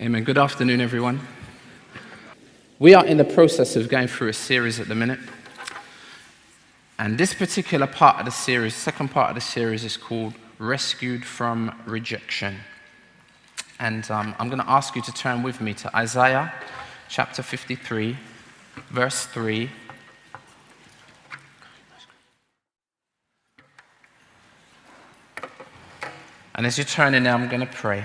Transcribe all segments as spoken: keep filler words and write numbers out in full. Amen. Good afternoon, everyone. We are in the process of going through a series at the minute. And this particular part of the series, second part of the series, is called Rescued from Rejection. And um, I'm going to ask you to turn with me to Isaiah chapter fifty-three, verse three. And as you turn in there, I'm going to pray.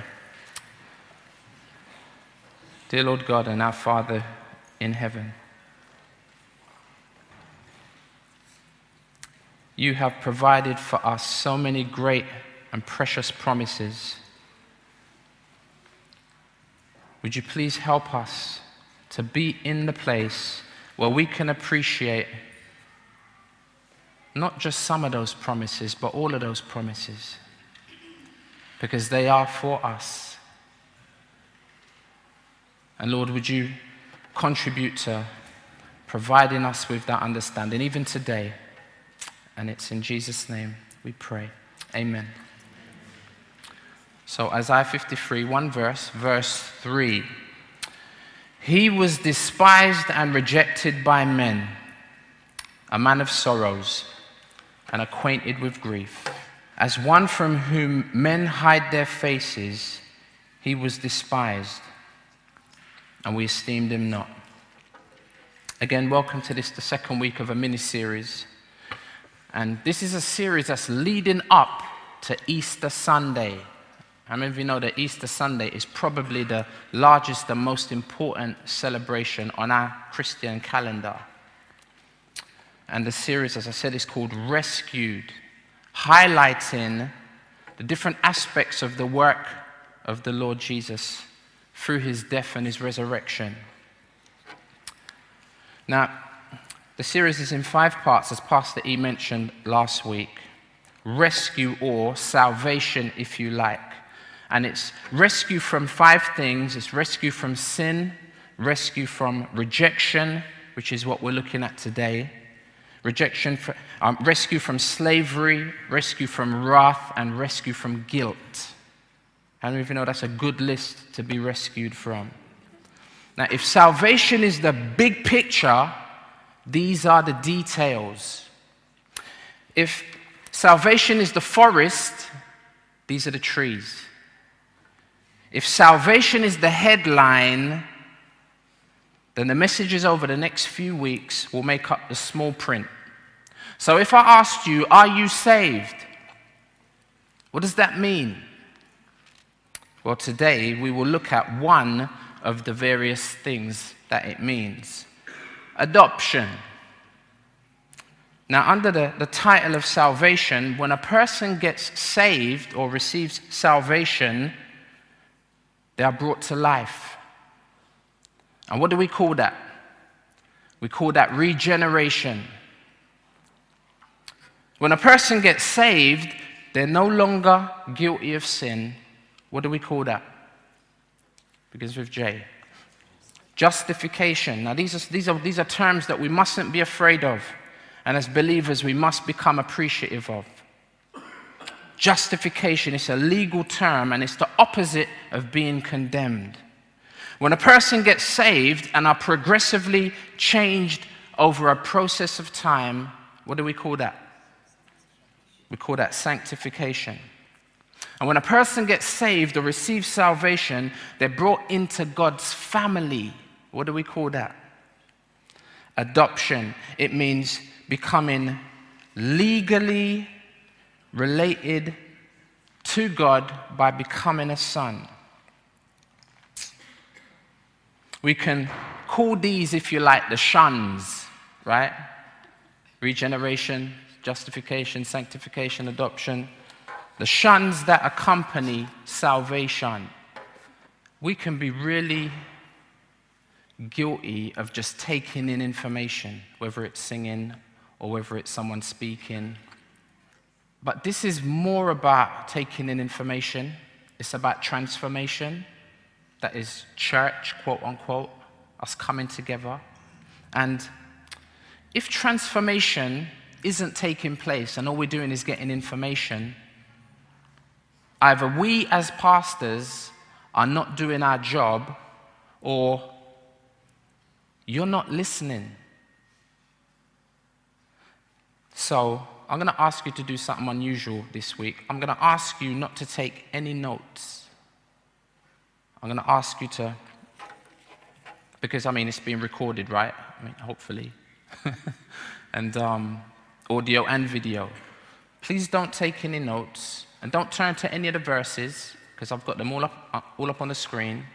Dear Lord God and our Father in heaven, you have provided for us so many great and precious promises. Would you please help us to be in the place where we can appreciate not just some of those promises, but all of those promises, because they are for us. And Lord, would you contribute to providing us with that understanding, even today? And it's in Jesus' name we pray. Amen. So Isaiah fifty-three, one verse, verse three. He was despised and rejected by men, a man of sorrows and acquainted with grief. As one from whom men hide their faces, he was despised, and we esteemed him not. Again, welcome to this, the second week of a mini-series. And this is a series that's leading up to Easter Sunday. How many of you know that Easter Sunday is probably the largest and most important celebration on our Christian calendar? And the series, as I said, is called Rescued, highlighting the different aspects of the work of the Lord Jesus through his death and his resurrection. Now, the series is in five parts, as Pastor E mentioned last week. Rescue, or salvation, if you like. And it's rescue from five things. It's rescue from sin, rescue from rejection, which is what we're looking at today, rejection, for, um, rescue from slavery, rescue from wrath, and rescue from guilt. How many of you know that's a good list to be rescued from? Now, if salvation is the big picture, these are the details. If salvation is the forest, these are the trees. If salvation is the headline, then the messages over the next few weeks will make up the small print. So if I asked you, are you saved? What does that mean? Well, today we will look at one of the various things that it means. Adoption. Now, under the, the title of salvation, when a person gets saved or receives salvation, they are brought to life. And what do we call that? We call that regeneration. When a person gets saved, they're no longer guilty of sin. What do we call that? Begins with J. Justification. Now, these are, these are, these are terms that we mustn't be afraid of. And as believers, we must become appreciative of. Justification is a legal term, and it's the opposite of being condemned. When a person gets saved and are progressively changed over a process of time, what do we call that? We call that sanctification. And when a person gets saved or receives salvation, they're brought into God's family. What do we call that? Adoption. It means becoming legally related to God by becoming a son. We can call these, if you like, the shuns, right? Regeneration, justification, sanctification, adoption. The shuns that accompany salvation. We can be really guilty of just taking in information, whether it's singing or whether it's someone speaking. But this is more about taking in information. It's about transformation. That is church, quote unquote, us coming together. And if transformation isn't taking place and all we're doing is getting information, either we as pastors are not doing our job, or you're not listening. So I'm going to ask you to do something unusual this week. I'm going to ask you not to take any notes. I'm going to ask you to, because, I mean, it's being recorded, right? I mean, hopefully. and um, audio and video. Please don't take any notes, and don't turn to any of the verses, because I've got them all up, all up on the screen.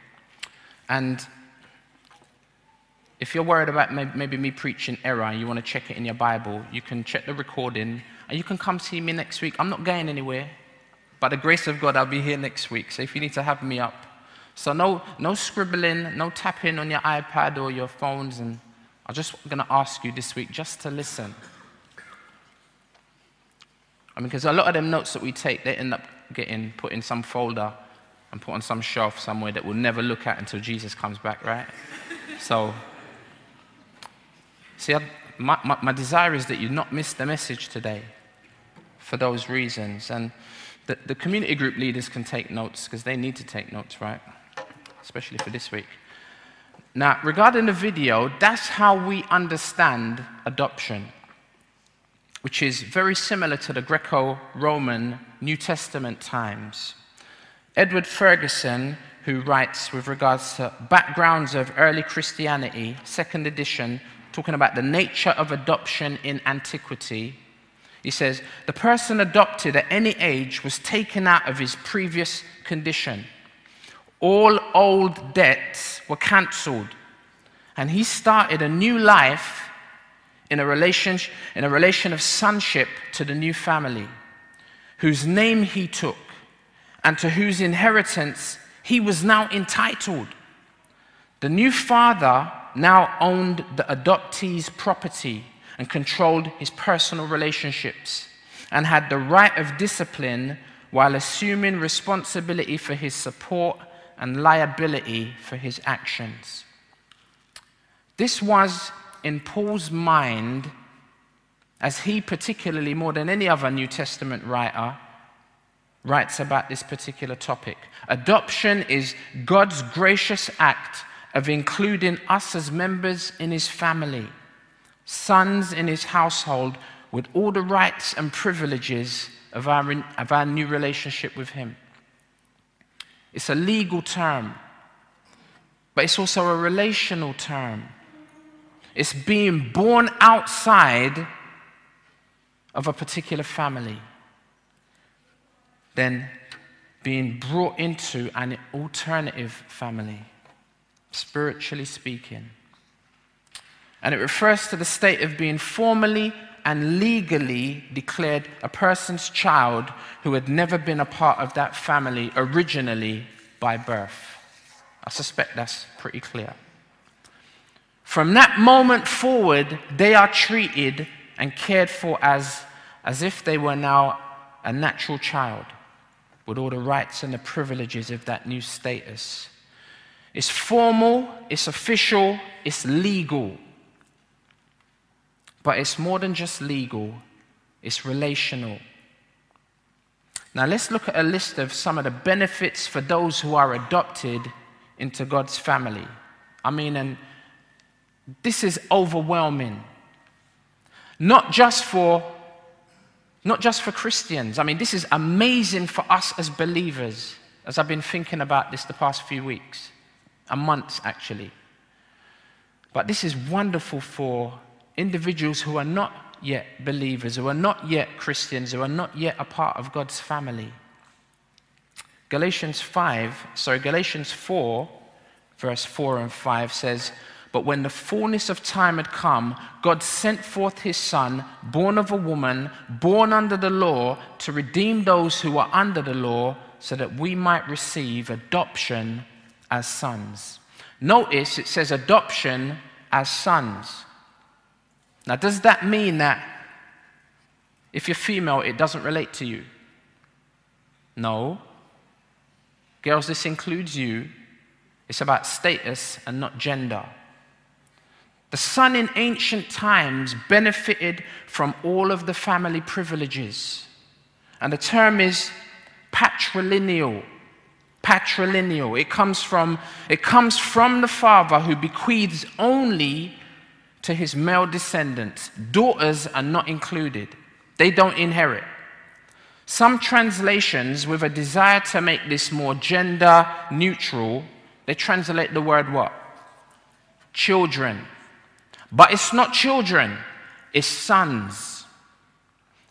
And if you're worried about maybe me preaching error and you want to check it in your Bible, you can check the recording, and you can come see me next week. I'm not going anywhere. By the grace of God, I'll be here next week, so if you need to have me up. So no, no scribbling, no tapping on your iPad or your phones, and I'm just going to ask you this week just to listen. I mean, because a lot of them notes that we take, they end up getting put in some folder and put on some shelf somewhere that we'll never look at until Jesus comes back, right? So, see, I, my, my, my desire is that you not miss the message today for those reasons. And the, the community group leaders can take notes, because they need to take notes, right? Especially for this week. Now, regarding the video, that's how we understand adoption, which is very similar to the Greco-Roman New Testament times. Edward Ferguson, who writes with regards to backgrounds of early Christianity, second edition, talking about the nature of adoption in antiquity, he says, the person adopted at any age was taken out of his previous condition. All old debts were cancelled, and he started a new life in a relation, in a relation of sonship to the new family, whose name he took, and to whose inheritance he was now entitled. The new father now owned the adoptee's property and controlled his personal relationships, and had the right of discipline while assuming responsibility for his support and liability for his actions. This was in Paul's mind, as he particularly, more than any other New Testament writer, writes about this particular topic. Adoption is God's gracious act of including us as members in his family, sons in his household, with all the rights and privileges of our, of our new relationship with him. It's a legal term, but it's also a relational term. It's being born outside of a particular family, then being brought into an alternative family, spiritually speaking. And it refers to the state of being formally and legally declared a person's child who had never been a part of that family originally by birth. I suspect that's pretty clear. From that moment forward, they are treated and cared for as, as if they were now a natural child, with all the rights and the privileges of that new status. It's formal, it's official, it's legal. But it's more than just legal, it's relational. Now let's look at a list of some of the benefits for those who are adopted into God's family. I mean, and this is overwhelming, not just for not just for Christians. I mean, this is amazing for us as believers, as I've been thinking about this the past few weeks, and months actually. But this is wonderful for individuals who are not yet believers, who are not yet Christians, who are not yet a part of God's family. Galatians five, sorry, Galatians four, verse four and five says, but when the fullness of time had come, God sent forth his son, born of a woman, born under the law, to redeem those who are under the law, so that we might receive adoption as sons. Notice it says adoption as sons. Now, does that mean that if you're female, it doesn't relate to you? No. Girls, this includes you. It's about status and not gender. The son in ancient times benefited from all of the family privileges. And the term is patrilineal, patrilineal. It comes from, it comes from the father who bequeaths only to his male descendants. Daughters are not included. They don't inherit. Some translations, with a desire to make this more gender neutral, they translate the word what? Children. But it's not children, it's sons.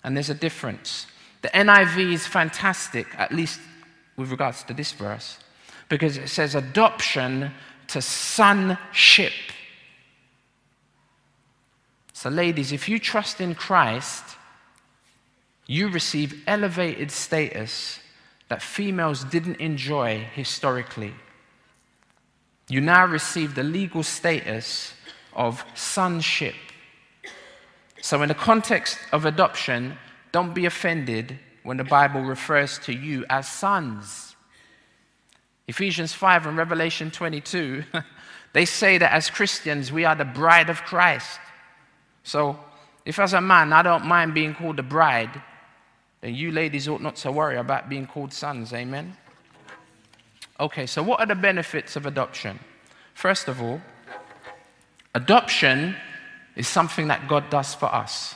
And there's a difference. The N I V is fantastic, at least with regards to this verse, because it says adoption to sonship. So ladies, if you trust in Christ, you receive elevated status that females didn't enjoy historically. You now receive the legal status of sonship. So in the context of adoption, don't be offended when the Bible refers to you as sons. Ephesians five and Revelation twenty-two, they say that as Christians, we are the bride of Christ. So if as a man, I don't mind being called the bride, then you ladies ought not to worry about being called sons, amen? Okay, so what are the benefits of adoption? First of all, adoption is something that God does for us.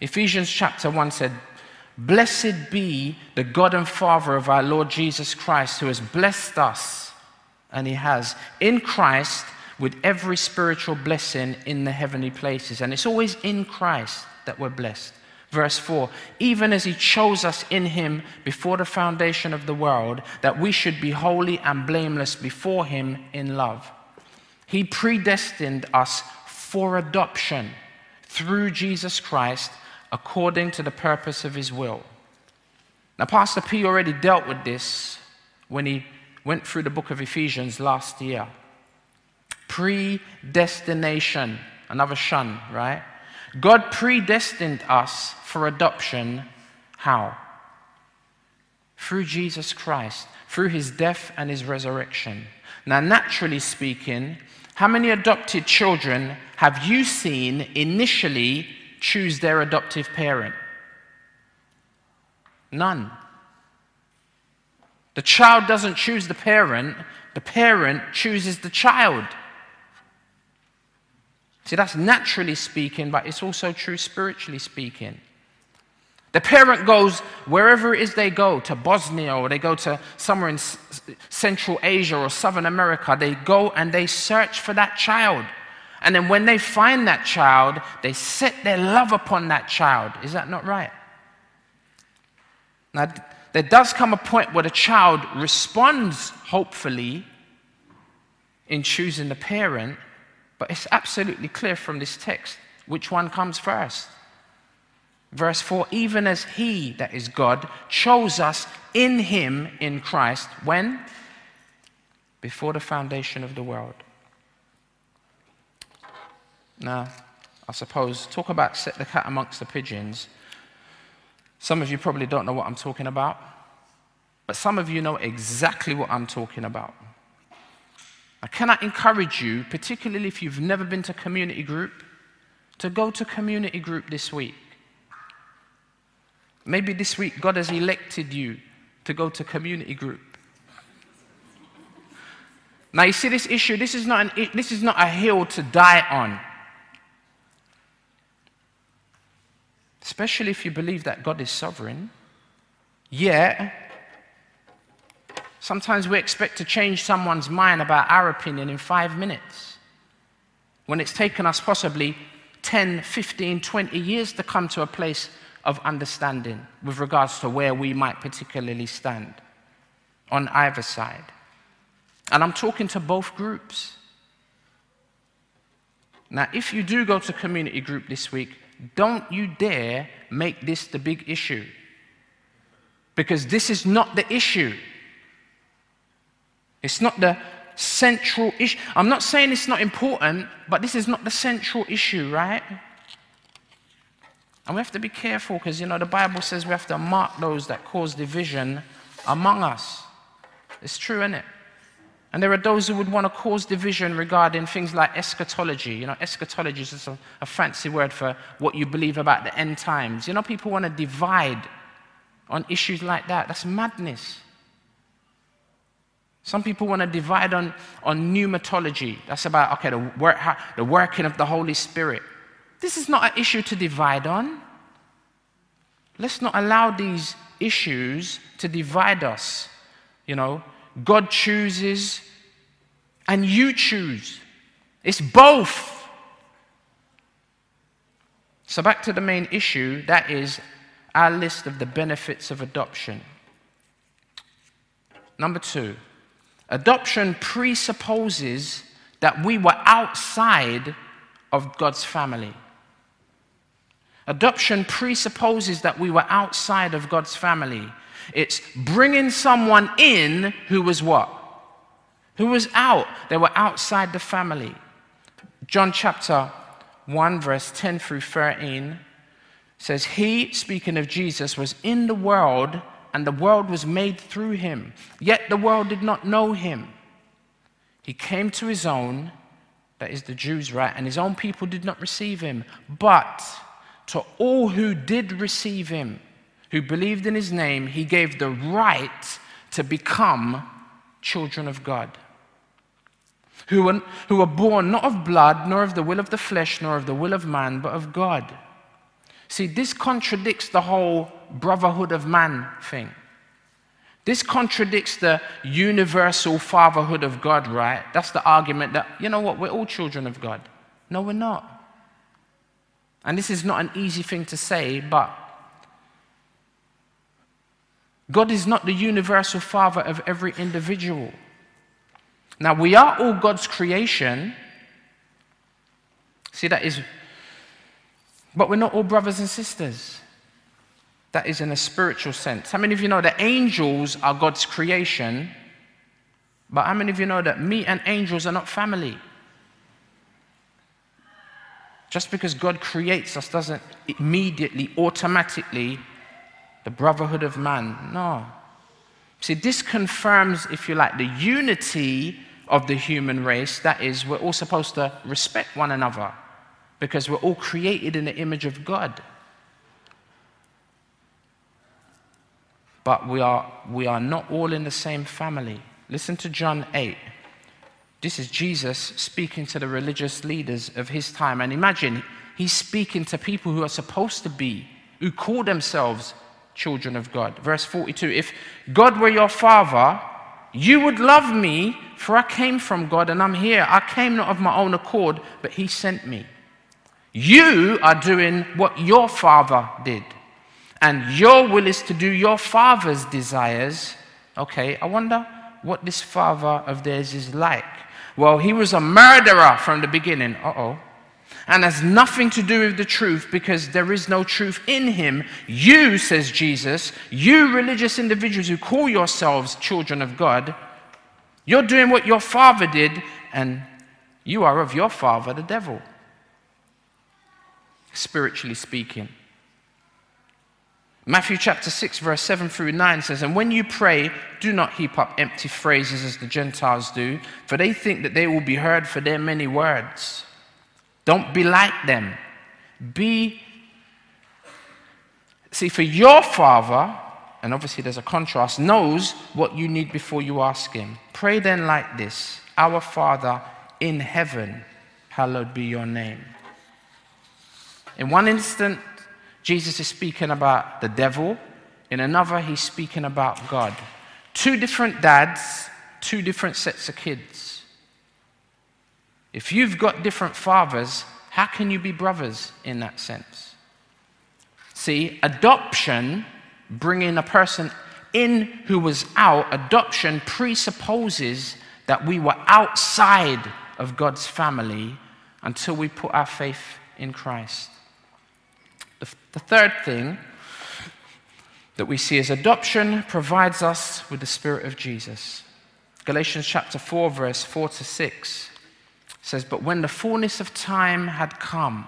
Ephesians chapter one said, "Blessed be the God and Father of our Lord Jesus Christ, who has blessed us," and he has, "in Christ with every spiritual blessing in the heavenly places." And it's always in Christ that we're blessed. Verse four, "Even as he chose us in him before the foundation of the world, that we should be holy and blameless before him in love." He predestined us for adoption through Jesus Christ, according to the purpose of his will. Now, Pastor P already dealt with this when he went through the book of Ephesians last year. Predestination, another shun, right? God predestined us for adoption. How? Through Jesus Christ, through his death and his resurrection. Now, naturally speaking, how many adopted children have you seen initially choose their adoptive parent? None. The child doesn't choose the parent, the parent chooses the child. See, that's naturally speaking, but it's also true spiritually speaking. The parent goes wherever it is they go, to Bosnia, or they go to somewhere in Central Asia or Southern America. They go and they search for that child. And then when they find that child, they set their love upon that child. Is that not right? Now, there does come a point where the child responds, hopefully, in choosing the parent, but it's absolutely clear from this text which one comes first. Verse four, "Even as he," that is God, "chose us in him," in Christ, when? Before the foundation of the world. Now, I suppose, talk about set the cat amongst the pigeons. Some of you probably don't know what I'm talking about, but some of you know exactly what I'm talking about. Now, can I encourage you, particularly if you've never been to community group, to go to community group this week? Maybe this week God has elected you to go to community group. Now, you see this issue, this is not an, this is not a hill to die on. Especially if you believe that God is sovereign. Yet, sometimes we expect to change someone's mind about our opinion in five minutes, when it's taken us possibly ten, fifteen, twenty years to come to a place of understanding with regards to where we might particularly stand on either side. And I'm talking to both groups. Now, if you do go to community group this week, don't you dare make this the big issue, because this is not the issue. It's not the central issue. I'm not saying it's not important, but this is not the central issue, right? And we have to be careful, because, you know, the Bible says we have to mark those that cause division among us. It's true, isn't it? And there are those who would want to cause division regarding things like eschatology. You know, eschatology is just a, a fancy word for what you believe about the end times. You know, people want to divide on issues like that. That's madness. Some people want to divide on, on pneumatology. That's about, okay, the, work, how, the working of the Holy Spirit. This is not an issue to divide on. Let's not allow these issues to divide us. You know, God chooses and you choose. It's both. So back to the main issue, that is our list of the benefits of adoption. Number two. Adoption presupposes that we were outside of God's family. Adoption presupposes that we were outside of God's family. It's bringing someone in who was what? Who was out. They were outside the family. John chapter one, verse ten through thirteen says, He, speaking of Jesus, was in the world, and the world was made through him, yet the world did not know him. He came to his own, that is the Jews, right? And his own people did not receive him. But to all who did receive him, who believed in his name, he gave the right to become children of God. Who were, who were born not of blood, nor of the will of the flesh, nor of the will of man, but of God. See, this contradicts the whole brotherhood of man thing. This contradicts the universal fatherhood of God, right? That's the argument that, you know what, we're all children of God. No, we're not. And this is not an easy thing to say, but God is not the universal father of every individual. Now, we are all God's creation. See, that is... But we're not all brothers and sisters. That is in a spiritual sense. How many of you know that angels are God's creation? But how many of you know that me and angels are not family? Just because God creates us doesn't immediately, automatically, the brotherhood of man. No. See, this confirms, if you like, the unity of the human race. That is, we're all supposed to respect one another, because we're all created in the image of God. But we are, we are not all in the same family. Listen to John eight. This is Jesus speaking to the religious leaders of his time. And imagine, he's speaking to people who are supposed to be, who call themselves children of God. Verse forty-two, if God were your father, you would love me, for I came from God and I'm here. I came not of my own accord, but he sent me. You are doing what your father did, and your will is to do your father's desires. Okay, I wonder what this father of theirs is like. Well, he was a murderer from the beginning, uh-oh, and has nothing to do with the truth, because there is no truth in him. You, says Jesus, you religious individuals who call yourselves children of God, you're doing what your father did, and you are of your father, the devil. Spiritually speaking. Matthew chapter six, verse seven through nine says, And when you pray, do not heap up empty phrases as the Gentiles do, for they think that they will be heard for their many words. Don't be like them. Be, see, for your Father, and obviously there's a contrast, knows what you need before you ask him. Pray then like this, Our Father in heaven, hallowed be your name. In one instant, Jesus is speaking about the devil. In another, he's speaking about God. Two different dads, two different sets of kids. If you've got different fathers, how can you be brothers in that sense? See, adoption, bringing a person in who was out, adoption presupposes that we were outside of God's family until we put our faith in Christ. The third thing that we see is adoption provides us with the Spirit of Jesus. Galatians chapter four, verse four to six says, But when the fullness of time had come,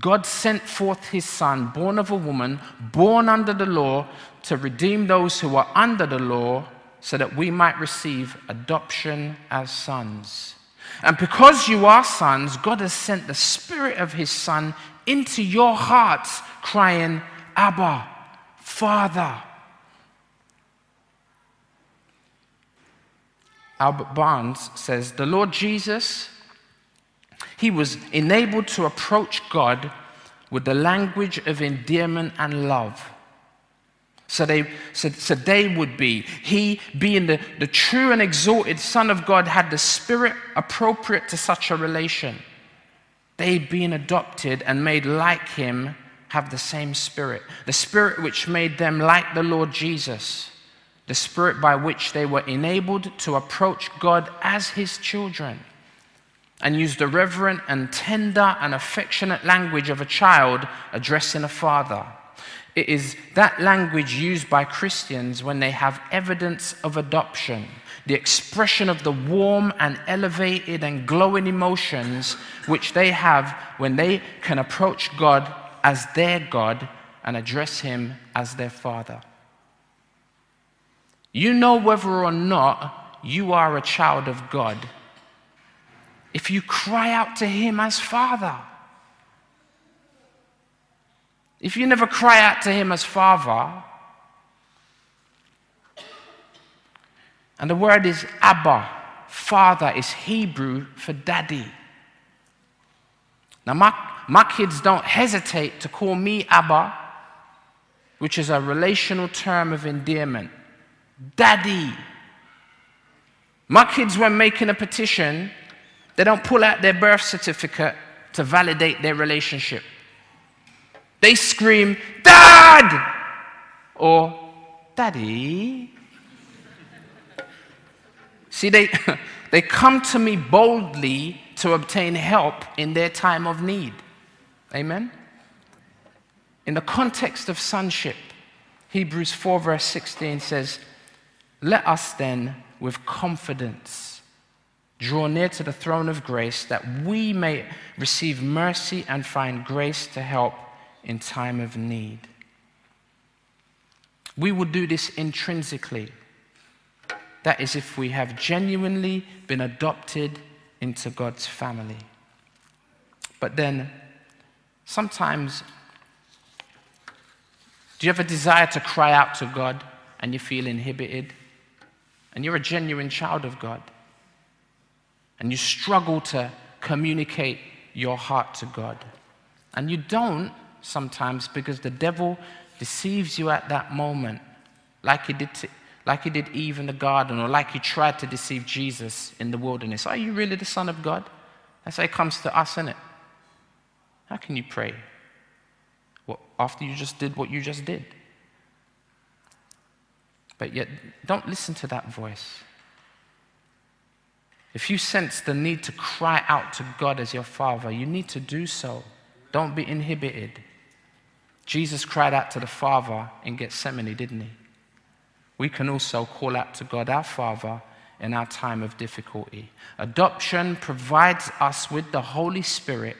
God sent forth his Son, born of a woman, born under the law, to redeem those who are under the law, so that we might receive adoption as sons. And because you are sons, God has sent the Spirit of his Son into your hearts, crying, Abba, Father. Albert Barnes says, the Lord Jesus, he was enabled to approach God with the language of endearment and love. So they, so, so they would be, he being the, the true and exalted Son of God had the spirit appropriate to such a relation. They being adopted and made like him have the same spirit. The spirit which made them like the Lord Jesus. The spirit by which they were enabled to approach God as his children and use the reverent and tender and affectionate language of a child addressing a father. It is that language used by Christians when they have evidence of adoption, the expression of the warm and elevated and glowing emotions which they have when they can approach God as their God and address him as their Father. You know whether or not you are a child of God if you cry out to him as Father. If you never cry out to him as Father, and the word is Abba, Father is Hebrew for daddy. Now my, my kids don't hesitate to call me Abba, which is a relational term of endearment. Daddy. My kids, when making a petition, they don't pull out their birth certificate to validate their relationship. They scream, Dad! Or, Daddy. See, they, they come to me boldly to obtain help in their time of need. Amen? In the context of sonship, Hebrews four verse sixteen says, let us then with confidence draw near to the throne of grace that we may receive mercy and find grace to help in time of need. We will do this intrinsically. That is, if we have genuinely been adopted into God's family. But then, sometimes, do you have a desire to cry out to God and you feel inhibited? And you're a genuine child of God. And you struggle to communicate your heart to God. And you don't sometimes because the devil deceives you at that moment, like he did to, like he did Eve in the garden, or like he tried to deceive Jesus in the wilderness. Are you really the Son of God? That's how it comes to us, isn't it? How can you pray? Well, after you just did what you just did. But yet, don't listen to that voice. If you sense the need to cry out to God as your Father, you need to do so. Don't be inhibited. Jesus cried out to the Father in Gethsemane, didn't he? We can also call out to God our Father in our time of difficulty. Adoption provides us with the Holy Spirit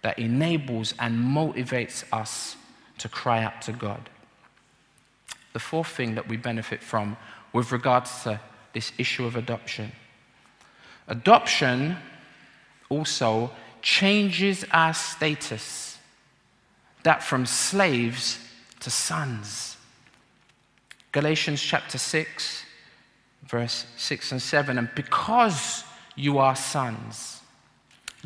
that enables and motivates us to cry out to God. The fourth thing that we benefit from with regards to this issue of adoption. Adoption also changes our status, that from slaves to sons. Galatians chapter six, verse six and seven, and because you are sons,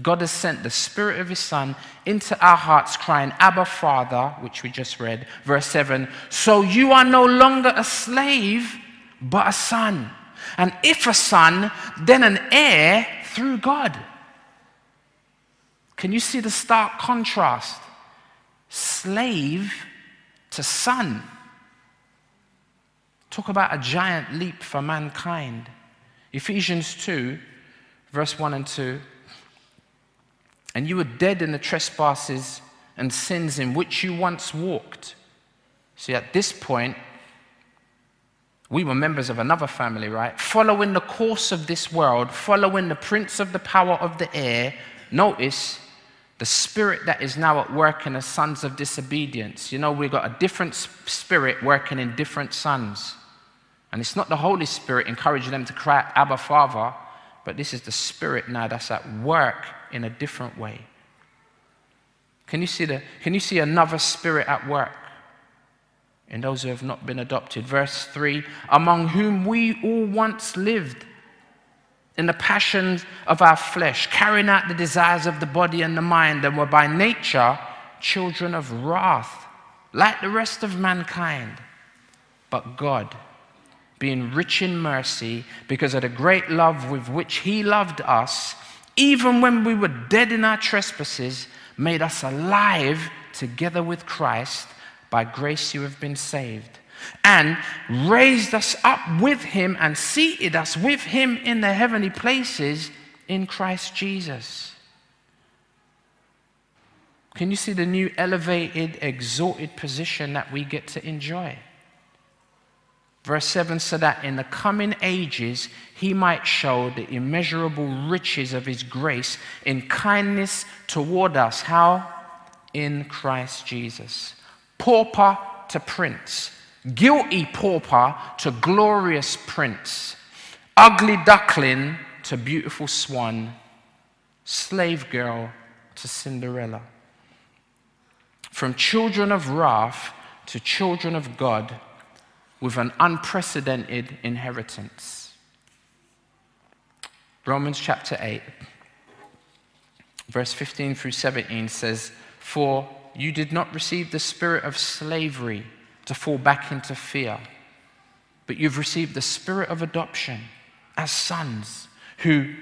God has sent the Spirit of his Son into our hearts, crying, Abba, Father, which we just read. Verse seven, so you are no longer a slave, but a son. And if a son, then an heir through God. Can you see the stark contrast? Slave to son. Talk about a giant leap for mankind. Ephesians two, verse one and two. And you were dead in the trespasses and sins in which you once walked. See, at this point, we were members of another family, right? Following the course of this world, following the prince of the power of the air, notice the spirit that is now at work in the sons of disobedience. You know, we've got a different spirit working in different sons. And it's not the Holy Spirit encouraging them to cry, Abba, Father, but this is the Spirit now that's at work in a different way. Can you see the? Can you see another Spirit at work in those who have not been adopted? Verse three, among whom we all once lived in the passions of our flesh, carrying out the desires of the body and the mind, and were by nature children of wrath, like the rest of mankind. But God, being rich in mercy, because of the great love with which he loved us, even when we were dead in our trespasses, made us alive together with Christ. By grace you have been saved. And raised us up with him and seated us with him in the heavenly places in Christ Jesus. Can you see the new elevated, exalted position that we get to enjoy? Verse seven, so that in the coming ages he might show the immeasurable riches of his grace in kindness toward us. How? In Christ Jesus. Pauper to prince. Guilty pauper to glorious prince, ugly duckling to beautiful swan, slave girl to Cinderella. From children of wrath to children of God with an unprecedented inheritance. Romans chapter eight, verse fifteen through seventeen says, for you did not receive the spirit of slavery to fall back into fear. But you've received the spirit of adoption as sons, who,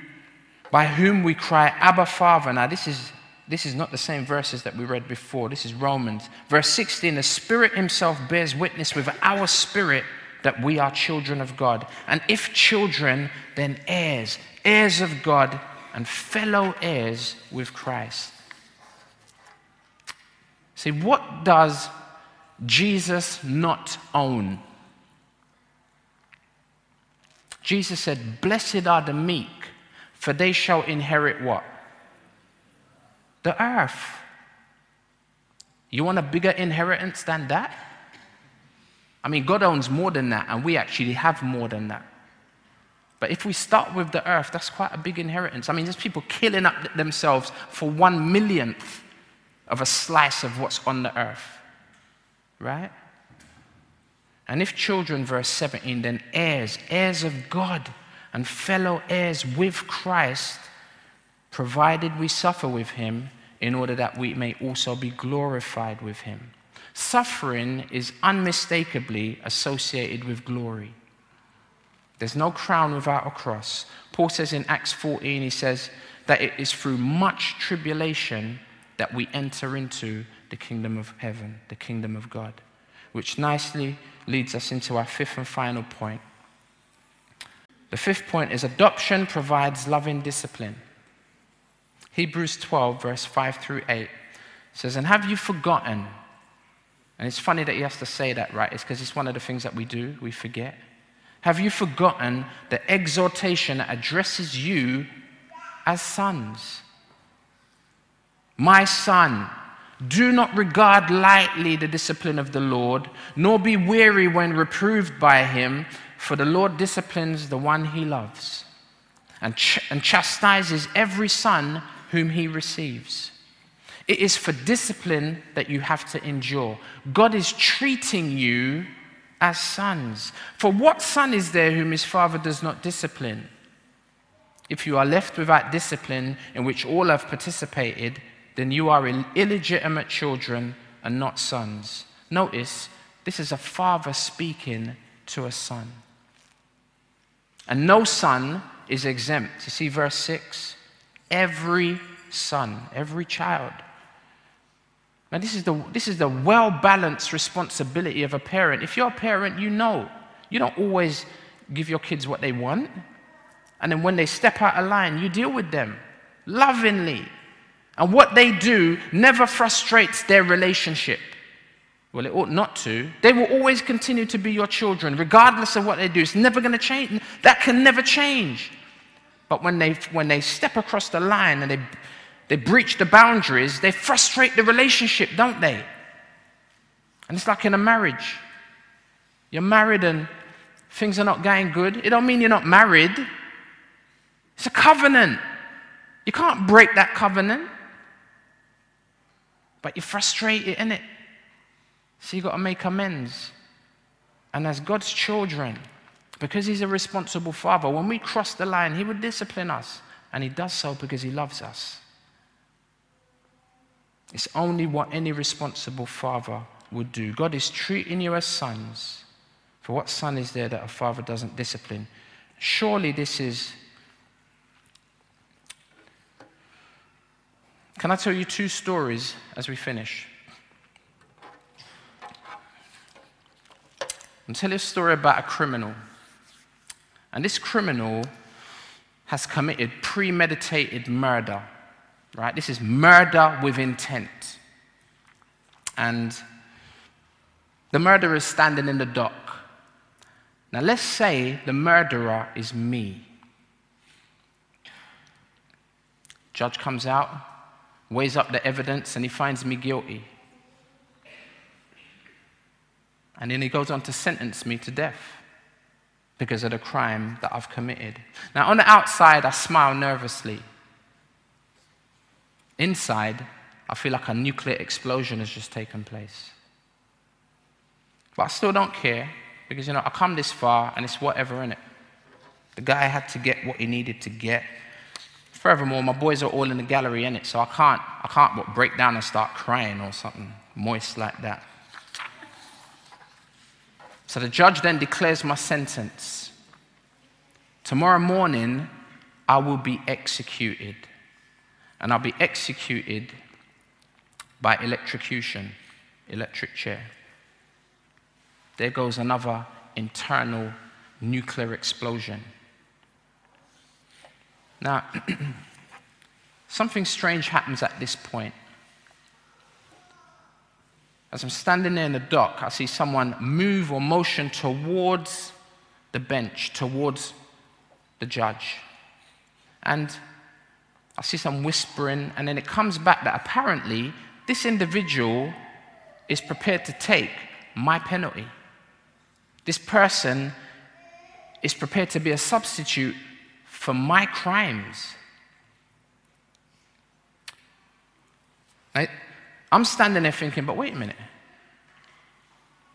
by whom we cry, Abba, Father. Now this is, this is not the same verses that we read before. This is Romans. Verse sixteen, the Spirit himself bears witness with our spirit that we are children of God. And if children, then heirs, heirs of God and fellow heirs with Christ. See, what does Jesus not own? Jesus said, blessed are the meek, for they shall inherit what? The earth. You want a bigger inheritance than that? I mean, God owns more than that, and we actually have more than that. But if we start with the earth, that's quite a big inheritance. I mean, there's people killing up themselves for one millionth of a slice of what's on the earth. Right? And if children, verse seventeen, then heirs, heirs of God and fellow heirs with Christ, provided we suffer with him in order that we may also be glorified with him. Suffering is unmistakably associated with glory. There's no crown without a cross. Paul says in Acts fourteen, he says that it is through much tribulation that we enter into the kingdom of heaven, the kingdom of God, which nicely leads us into our fifth and final point. The fifth point is adoption provides loving discipline. Hebrews twelve, verse five through eight says, and have you forgotten? And it's funny that he has to say that, right? It's because it's one of the things that we do, we forget. Have you forgotten the exhortation that addresses you as sons? My son, do not regard lightly the discipline of the Lord, nor be weary when reproved by him, for the Lord disciplines the one he loves, and, ch- and chastises every son whom he receives. It is for discipline that you have to endure. God is treating you as sons. For what son is there whom his father does not discipline? If you are left without discipline, in which all have participated, then you are ill- illegitimate children and not sons. Notice, this is a father speaking to a son. And no son is exempt. You see verse six? Every son, every child. Now this is the, this is the well-balanced responsibility of a parent. If you're a parent, you know. You don't always give your kids what they want. And then when they step out of line, you deal with them lovingly. And what they do never frustrates their relationship. Well, it ought not to. They will always continue to be your children, regardless of what they do. It's never going to change. That can never change. But when they when they step across the line and they they breach the boundaries, they frustrate the relationship, don't they? And it's like in a marriage. You're married and things are not going good. It don't mean you're not married. It's a covenant. You can't break that covenant. But you're frustrated, innit? So you've got to make amends. And as God's children, because he's a responsible father. When we cross the line, he would discipline us, and he does so because he loves us. It's only what any responsible father would do. God is treating you as sons. For what son is there that a father doesn't discipline? Surely this is... Can I tell you two stories as we finish? I'll tell you a story about a criminal. And this criminal has committed premeditated murder. Right? This is murder with intent. And the murderer is standing in the dock. Now let's say the murderer is me. Judge comes out, weighs up the evidence, and he finds me guilty. And then he goes on to sentence me to death because of the crime that I've committed. Now on the outside, I smile nervously. Inside, I feel like a nuclear explosion has just taken place. But I still don't care because, you know, I come this far and it's whatever, innit? The guy had to get what he needed to get. Furthermore, my boys are all in the gallery, innit? So I can't, I can't what, break down and start crying or something moist like that. So the judge then declares my sentence. Tomorrow morning, I will be executed. And I'll be executed by electrocution, electric chair. There goes another internal nuclear explosion. Now, something strange happens at this point. As I'm standing there in the dock, I see someone move or motion towards the bench, towards the judge. And I see some whispering, and then it comes back that apparently this individual is prepared to take my penalty. This person is prepared to be a substitute for my crimes. Right? I'm standing there thinking, but wait a minute.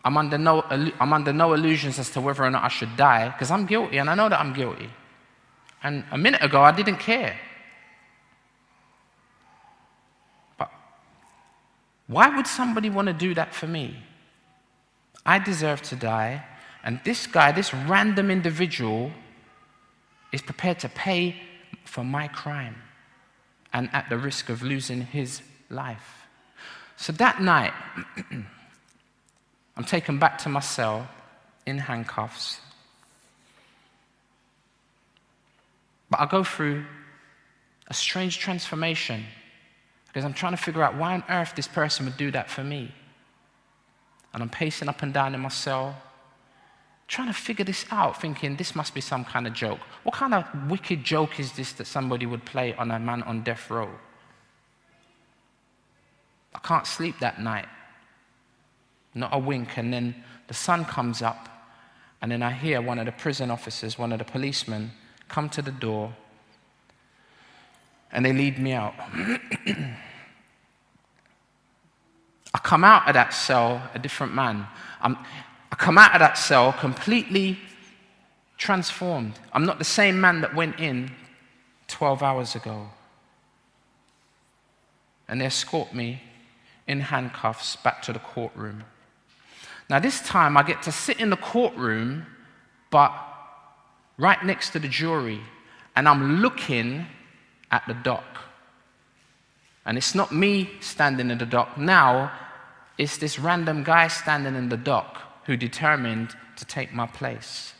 I'm under no, I'm under no illusions as to whether or not I should die, because I'm guilty, and I know that I'm guilty. And a minute ago, I didn't care. Why would somebody want to do that for me? I deserve to die, and this guy, this random individual, is prepared to pay for my crime and at the risk of losing his life. So that night, I'm taken back to my cell in handcuffs. But I go through a strange transformation. Because I'm trying to figure out why on earth this person would do that for me. And I'm pacing up and down in my cell, trying to figure this out, thinking this must be some kind of joke. What kind of wicked joke is this that somebody would play on a man on death row? I can't sleep that night. Not a wink. And then the sun comes up, and then I hear one of the prison officers, one of the policemen, come to the door, and they lead me out. I come out of that cell a different man. I'm, I come out of that cell completely transformed. I'm not the same man that went in twelve hours ago. And they escort me in handcuffs back to the courtroom. Now this time I get to sit in the courtroom, but right next to the jury, and I'm looking at the dock. And it's not me standing in the dock now, it's this random guy standing in the dock who determined to take my place.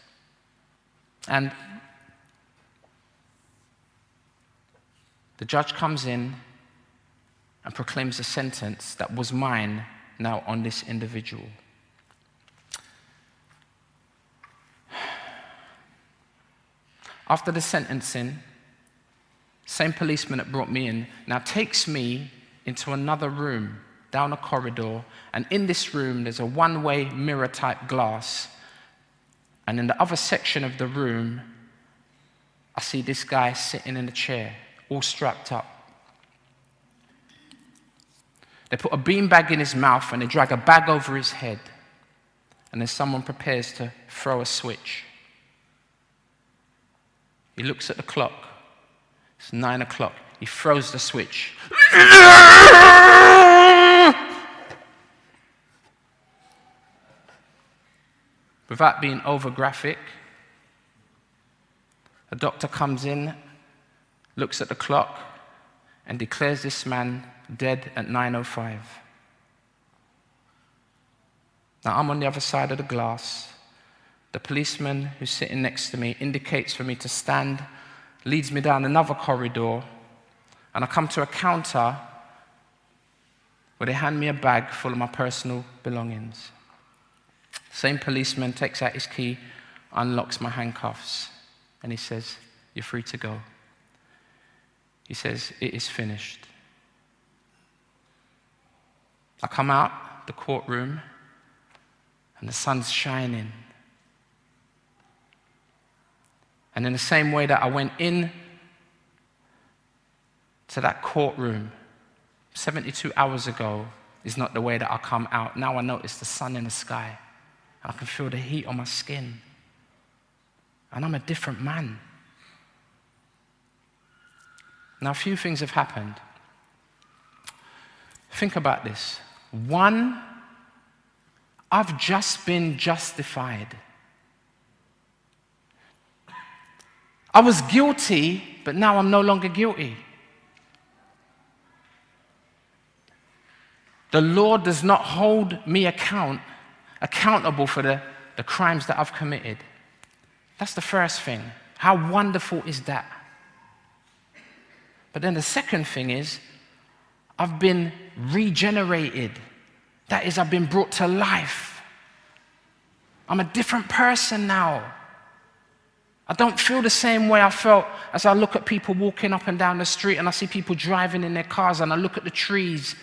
And the judge comes in and proclaims a sentence that was mine now on this individual. After the sentencing, same policeman that brought me in now takes me into another room, down a corridor, and in this room there's a one-way mirror-type glass, and in the other section of the room, I see this guy sitting in a chair, all strapped up. They put a beanbag in his mouth and they drag a bag over his head, and then someone prepares to throw a switch. He looks at the clock. It's nine o'clock. He throws the switch. Without being over graphic, a doctor comes in, looks at the clock, and declares this man dead at nine oh five. Now, I'm on the other side of the glass. The policeman who's sitting next to me indicates for me to stand, leads me down another corridor, and I come to a counter where they hand me a bag full of my personal belongings. Same policeman takes out his key, unlocks my handcuffs, and he says, "You're free to go." He says, "It is finished." I come out the courtroom, and the sun's shining. And in the same way that I went in to that courtroom seventy-two hours ago is not the way that I come out. Now I notice the sun in the sky. I can feel the heat on my skin. And I'm a different man. Now, a few things have happened. Think about this. One, I've just been justified. I was guilty, but now I'm no longer guilty. The Lord does not hold me account, accountable for the, the crimes that I've committed. That's the first thing. How wonderful is that? But then the second thing is, I've been regenerated. That is, I've been brought to life. I'm a different person now. I don't feel the same way I felt as I look at people walking up and down the street and I see people driving in their cars and I look at the trees.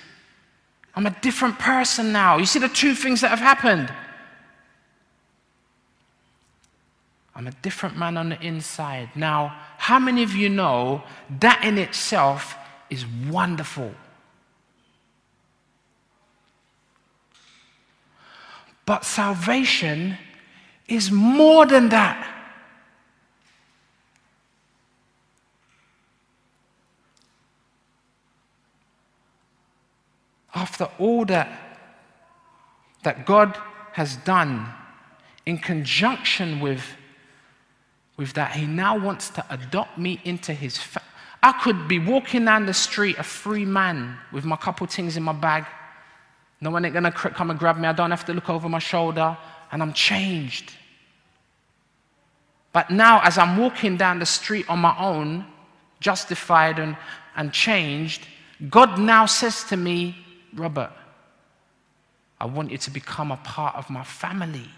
I'm a different person now. You see the two things that have happened. I'm a different man on the inside. Now, how many of you know that in itself is wonderful? But salvation is more than that. After all that that God has done in conjunction with, with that, he now wants to adopt me into his family. I could be walking down the street, a free man, with my couple things in my bag. No one ain't gonna come and grab me. I don't have to look over my shoulder, and I'm changed. But now, as I'm walking down the street on my own, justified and, and changed, God now says to me, "Robert, I want you to become a part of my family."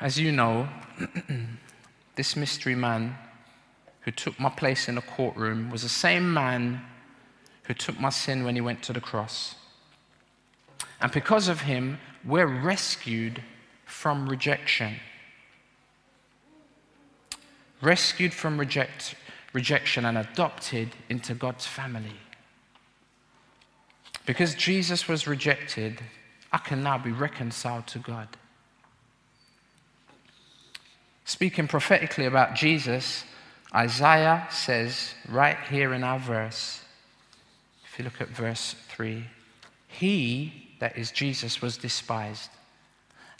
As you know, this mystery man who took my place in the courtroom was the same man who took my sin when he went to the cross. And because of him, we're rescued from rejection. Rescued from reject, rejection and adopted into God's family. Because Jesus was rejected, I can now be reconciled to God. Speaking prophetically about Jesus, Isaiah says right here in our verse, if you look at verse three, "He," that is Jesus, "was despised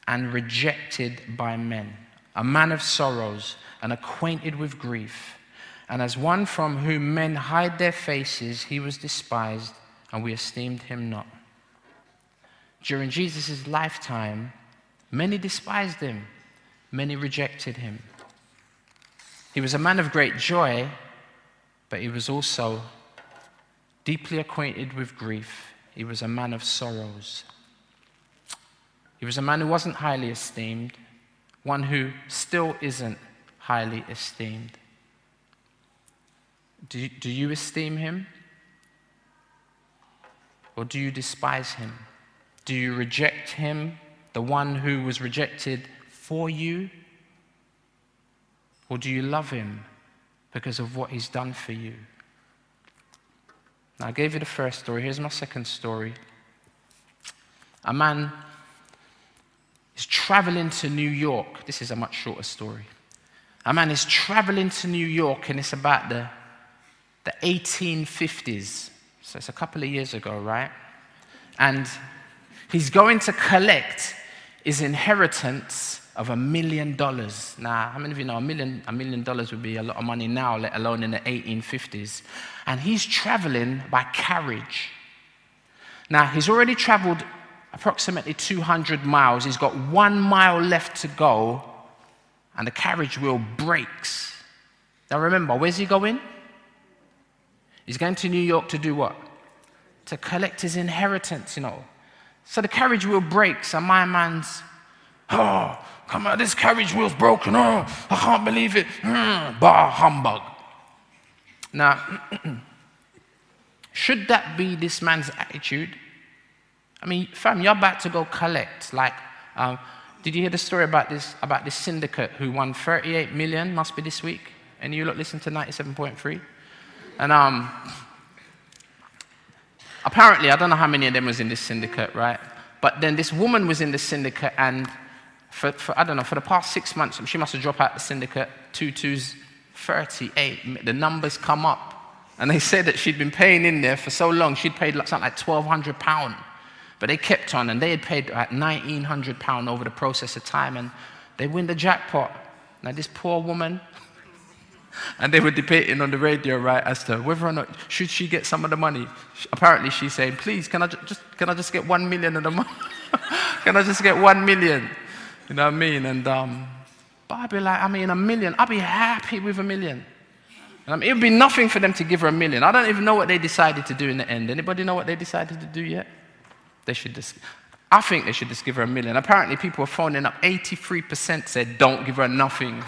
and rejected by men. A man of sorrows and acquainted with grief. And as one from whom men hide their faces, he was despised, and we esteemed him not." During Jesus' lifetime, many despised him. Many rejected him. He was a man of great joy, but he was also deeply acquainted with grief. He was a man of sorrows. He was a man who wasn't highly esteemed. One who still isn't highly esteemed. Do, do you esteem him? Or do you despise him? Do you reject him, the one who was rejected for you? Or do you love him because of what he's done for you? Now, I gave you the first story. Here's my second story. A man is traveling to New York. This is a much shorter story. A man is traveling to New York, and it's about the, the eighteen fifties. So it's a couple of years ago, right? And he's going to collect his inheritance of a million dollars. Now, how many of you know a million, a million dollars would be a lot of money now, let alone in the eighteen fifties? And he's traveling by carriage. Now, he's already traveled approximately two hundred miles. He's got one mile left to go, and the carriage wheel breaks. Now remember, where's he going? He's going to New York to do what? To collect his inheritance, you know. So the carriage wheel breaks, and my man's, oh, come on, this carriage wheel's broken. Oh, I can't believe it. Mm, bah, humbug. Now, should that be this man's attitude? I mean, fam, you're about to go collect. Like, um, did you hear the story about this about this syndicate who won thirty-eight million? Must be this week. And you lot listen to ninety-seven point three. And um, apparently, I don't know how many of them was in this syndicate, right? But then this woman was in the syndicate, and for, for I don't know, for the past six months, she must have dropped out the syndicate. Two twos, thirty-eight. The numbers come up. And they said that she'd been paying in there for so long, she'd paid like, something like twelve hundred pounds. But they kept on, and they had paid like nineteen hundred pounds over the process of time, and they win the jackpot. Now, this poor woman, and they were debating on the radio, right, as to whether or not, should she get some of the money? Apparently, she's saying, please, can I just, can I just get one million of the money? Can I just get one million? You know what I mean? And um, but I'd be like, I mean, a million. I'd be happy with a million. I mean, it would be nothing for them to give her a million. I don't even know what they decided to do in the end. Anybody know what they decided to do yet? They should just, I think they should just give her a million. Apparently, people are phoning up. eighty-three percent said, don't give her nothing.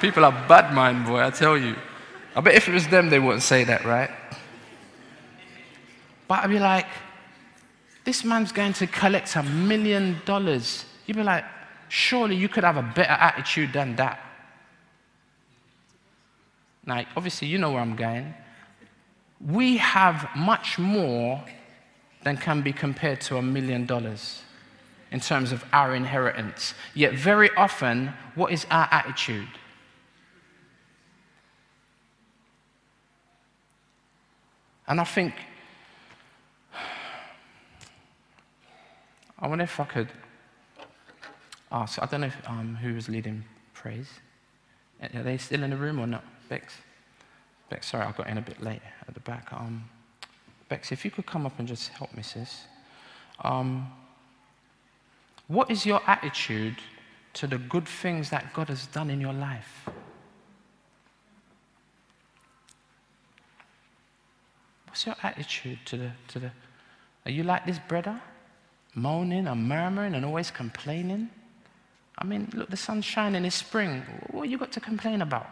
People are bad mind, boy, I tell you. I bet if it was them, they wouldn't say that, right? But I'd be like, this man's going to collect a million dollars. You'd be like, surely you could have a better attitude than that. Now, obviously, you know where I'm going. We have much more than can be compared to a million dollars in terms of our inheritance. Yet very often, what is our attitude? And I think, I wonder if I could ask, I don't know if, um, who was leading praise. Are they still in the room or not? Bex, Bex, sorry, I got in a bit late at the back. Um, Bex, if you could come up and just help me, sis. Um, what is your attitude to the good things that God has done in your life? What's your attitude to the to the? Are you like this brother, moaning and murmuring and always complaining? I mean, look, the sun's shining, it's spring. What you got to complain about?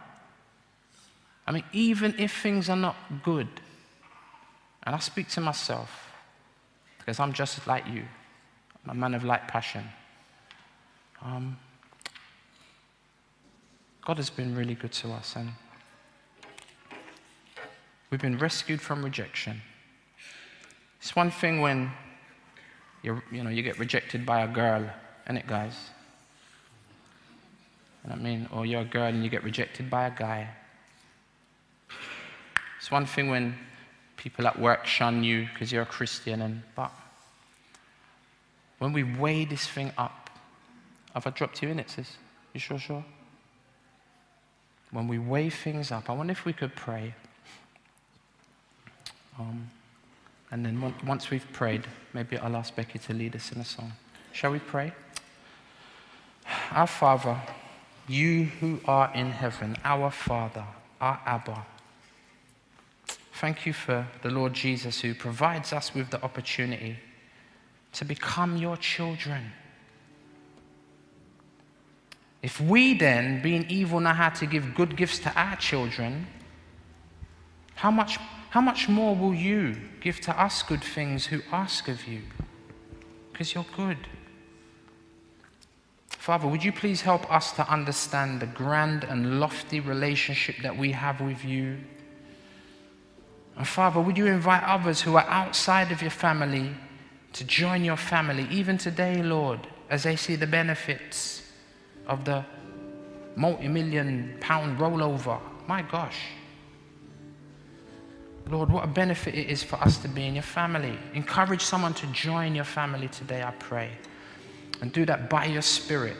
I mean, even if things are not good, and I speak to myself, because I'm just like you, I'm a man of light passion. Um, God has been really good to us, and we've been rescued from rejection. It's one thing when you you know you get rejected by a girl, isn't it, guys? You know what I mean, or you're a girl and you get rejected by a guy. It's one thing when people at work shun you because you're a Christian, and but when we weigh this thing up, have I dropped you in it, sis? You sure, sure? When we weigh things up, I wonder if we could pray. Um, and then once we've prayed, maybe I'll ask Becky to lead us in a song. Shall we pray? Our Father, you who are in heaven, our Father, our Abba, thank you for the Lord Jesus who provides us with the opportunity to become your children. If we then, being evil, know how to give good gifts to our children, how much, how much more will you give to us good things who ask of you? Because you're good. Father, would you please help us to understand the grand and lofty relationship that we have with you? And Father, would you invite others who are outside of your family to join your family, even today, Lord? as they see the benefits of the multi-million pound rollover. My gosh. Lord, what a benefit it is for us to be in your family. Encourage someone to join your family today, I pray. And do that by your Spirit.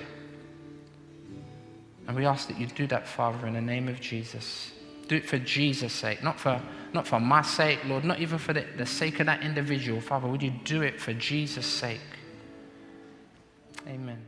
And we ask that you do that, Father, in the name of Jesus. Do it for Jesus' sake, not for not for my sake, Lord, not even for the, the sake of that individual. Father, would you do it for Jesus' sake? Amen.